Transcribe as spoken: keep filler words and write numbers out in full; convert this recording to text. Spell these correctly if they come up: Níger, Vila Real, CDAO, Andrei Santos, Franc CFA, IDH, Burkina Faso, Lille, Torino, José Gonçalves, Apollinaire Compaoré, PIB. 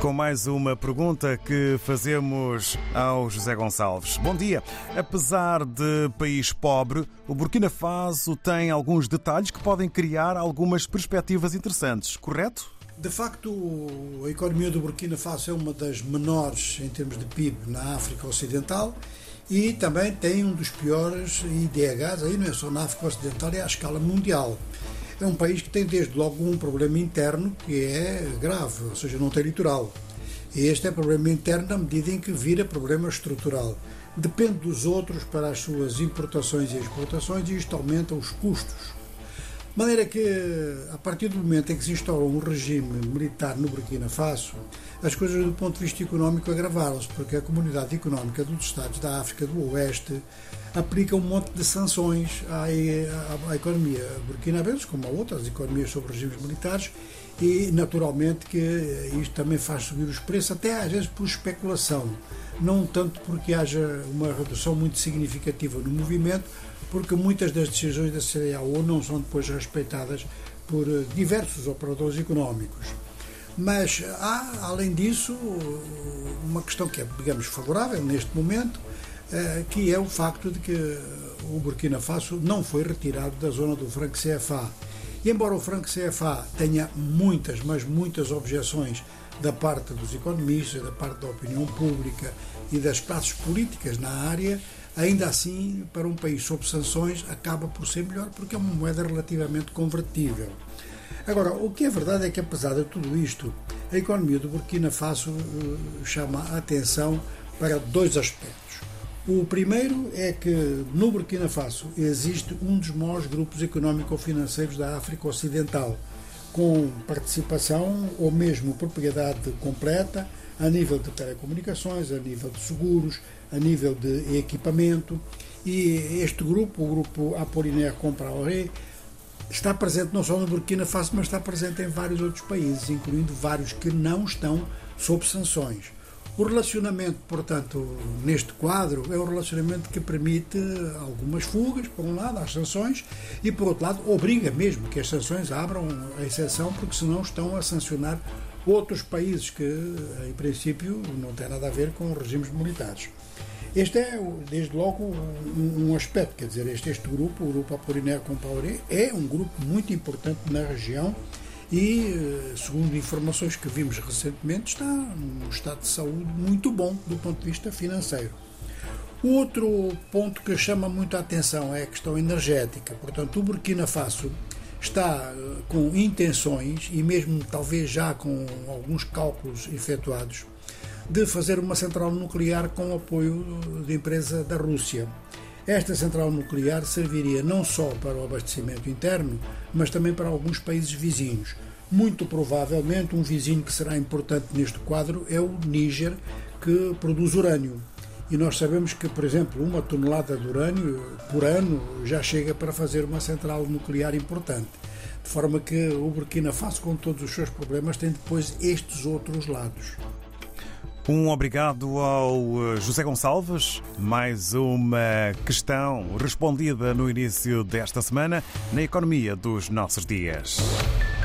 com mais uma pergunta que fazemos ao José Gonçalves. Bom dia. Apesar de país pobre, o Burkina Faso tem alguns detalhes que podem criar algumas perspectivas interessantes, correto? De facto, a economia do Burkina Faso é uma das menores em termos de P I B na África Ocidental e também tem um dos piores I D Hs, aí não é só na África Ocidental, é à escala mundial. É um país que tem desde logo um problema interno que é grave, ou seja, não tem litoral. E este é problema interno na medida em que vira problema estrutural. Depende dos outros para as suas importações e exportações e isto aumenta os custos. De maneira que, a partir do momento em que se instaura um regime militar no Burkina Faso, as coisas do ponto de vista económico agravaram-se, porque a comunidade económica dos Estados da África do Oeste aplica um monte de sanções à, à, à economia burkinabense, como a outras economias sob regimes militares, e naturalmente que isto também faz subir os preços, até às vezes por especulação, não tanto porque haja uma redução muito significativa no movimento, porque muitas das decisões da C D A O não são depois respeitadas por diversos operadores económicos. Mas há, além disso, uma questão que é, digamos, favorável neste momento, que é o facto de que o Burkina Faso não foi retirado da zona do Franc C F A. E embora o Franc C F A tenha muitas, mas muitas objeções da parte dos economistas, da parte da opinião pública e das classes políticas na área, ainda assim, para um país sob sanções, acaba por ser melhor porque é uma moeda relativamente convertível. Agora, o que é verdade é que, apesar de tudo isto, a economia do Burkina Faso chama a atenção para dois aspectos. O primeiro é que no Burkina Faso existe um dos maiores grupos económico-financeiros da África Ocidental, com participação ou mesmo propriedade completa a nível de telecomunicações, a nível de seguros, a nível de equipamento. E este grupo, o grupo Apollinaire Compaoré, está presente não só no Burkina Faso, mas está presente em vários outros países, incluindo vários que não estão sob sanções. O relacionamento, portanto, neste quadro, é um relacionamento que permite algumas fugas, por um lado, às sanções, e por outro lado, obriga mesmo que as sanções abram a exceção, porque senão estão a sancionar outros países que, em princípio, não têm nada a ver com regimes militares. Este é, desde logo, um, um aspecto, quer dizer, este, este grupo, o grupo Apollinaire Compaoré, é um grupo muito importante na região, e, segundo informações que vimos recentemente, está num estado de saúde muito bom do ponto de vista financeiro. O outro ponto que chama muito a atenção é a questão energética. Portanto, o Burkina Faso está com intenções, e mesmo talvez já com alguns cálculos efetuados, de fazer uma central nuclear com o apoio de empresa da Rússia. Esta central nuclear serviria não só para o abastecimento interno, mas também para alguns países vizinhos. Muito provavelmente, um vizinho que será importante neste quadro é o Níger, que produz urânio. E nós sabemos que, por exemplo, uma tonelada de urânio por ano já chega para fazer uma central nuclear importante. De forma que o Burkina Faso, com todos os seus problemas, tem depois estes outros lados. Um obrigado ao José Gonçalves. Mais uma questão respondida no início desta semana na economia dos nossos dias.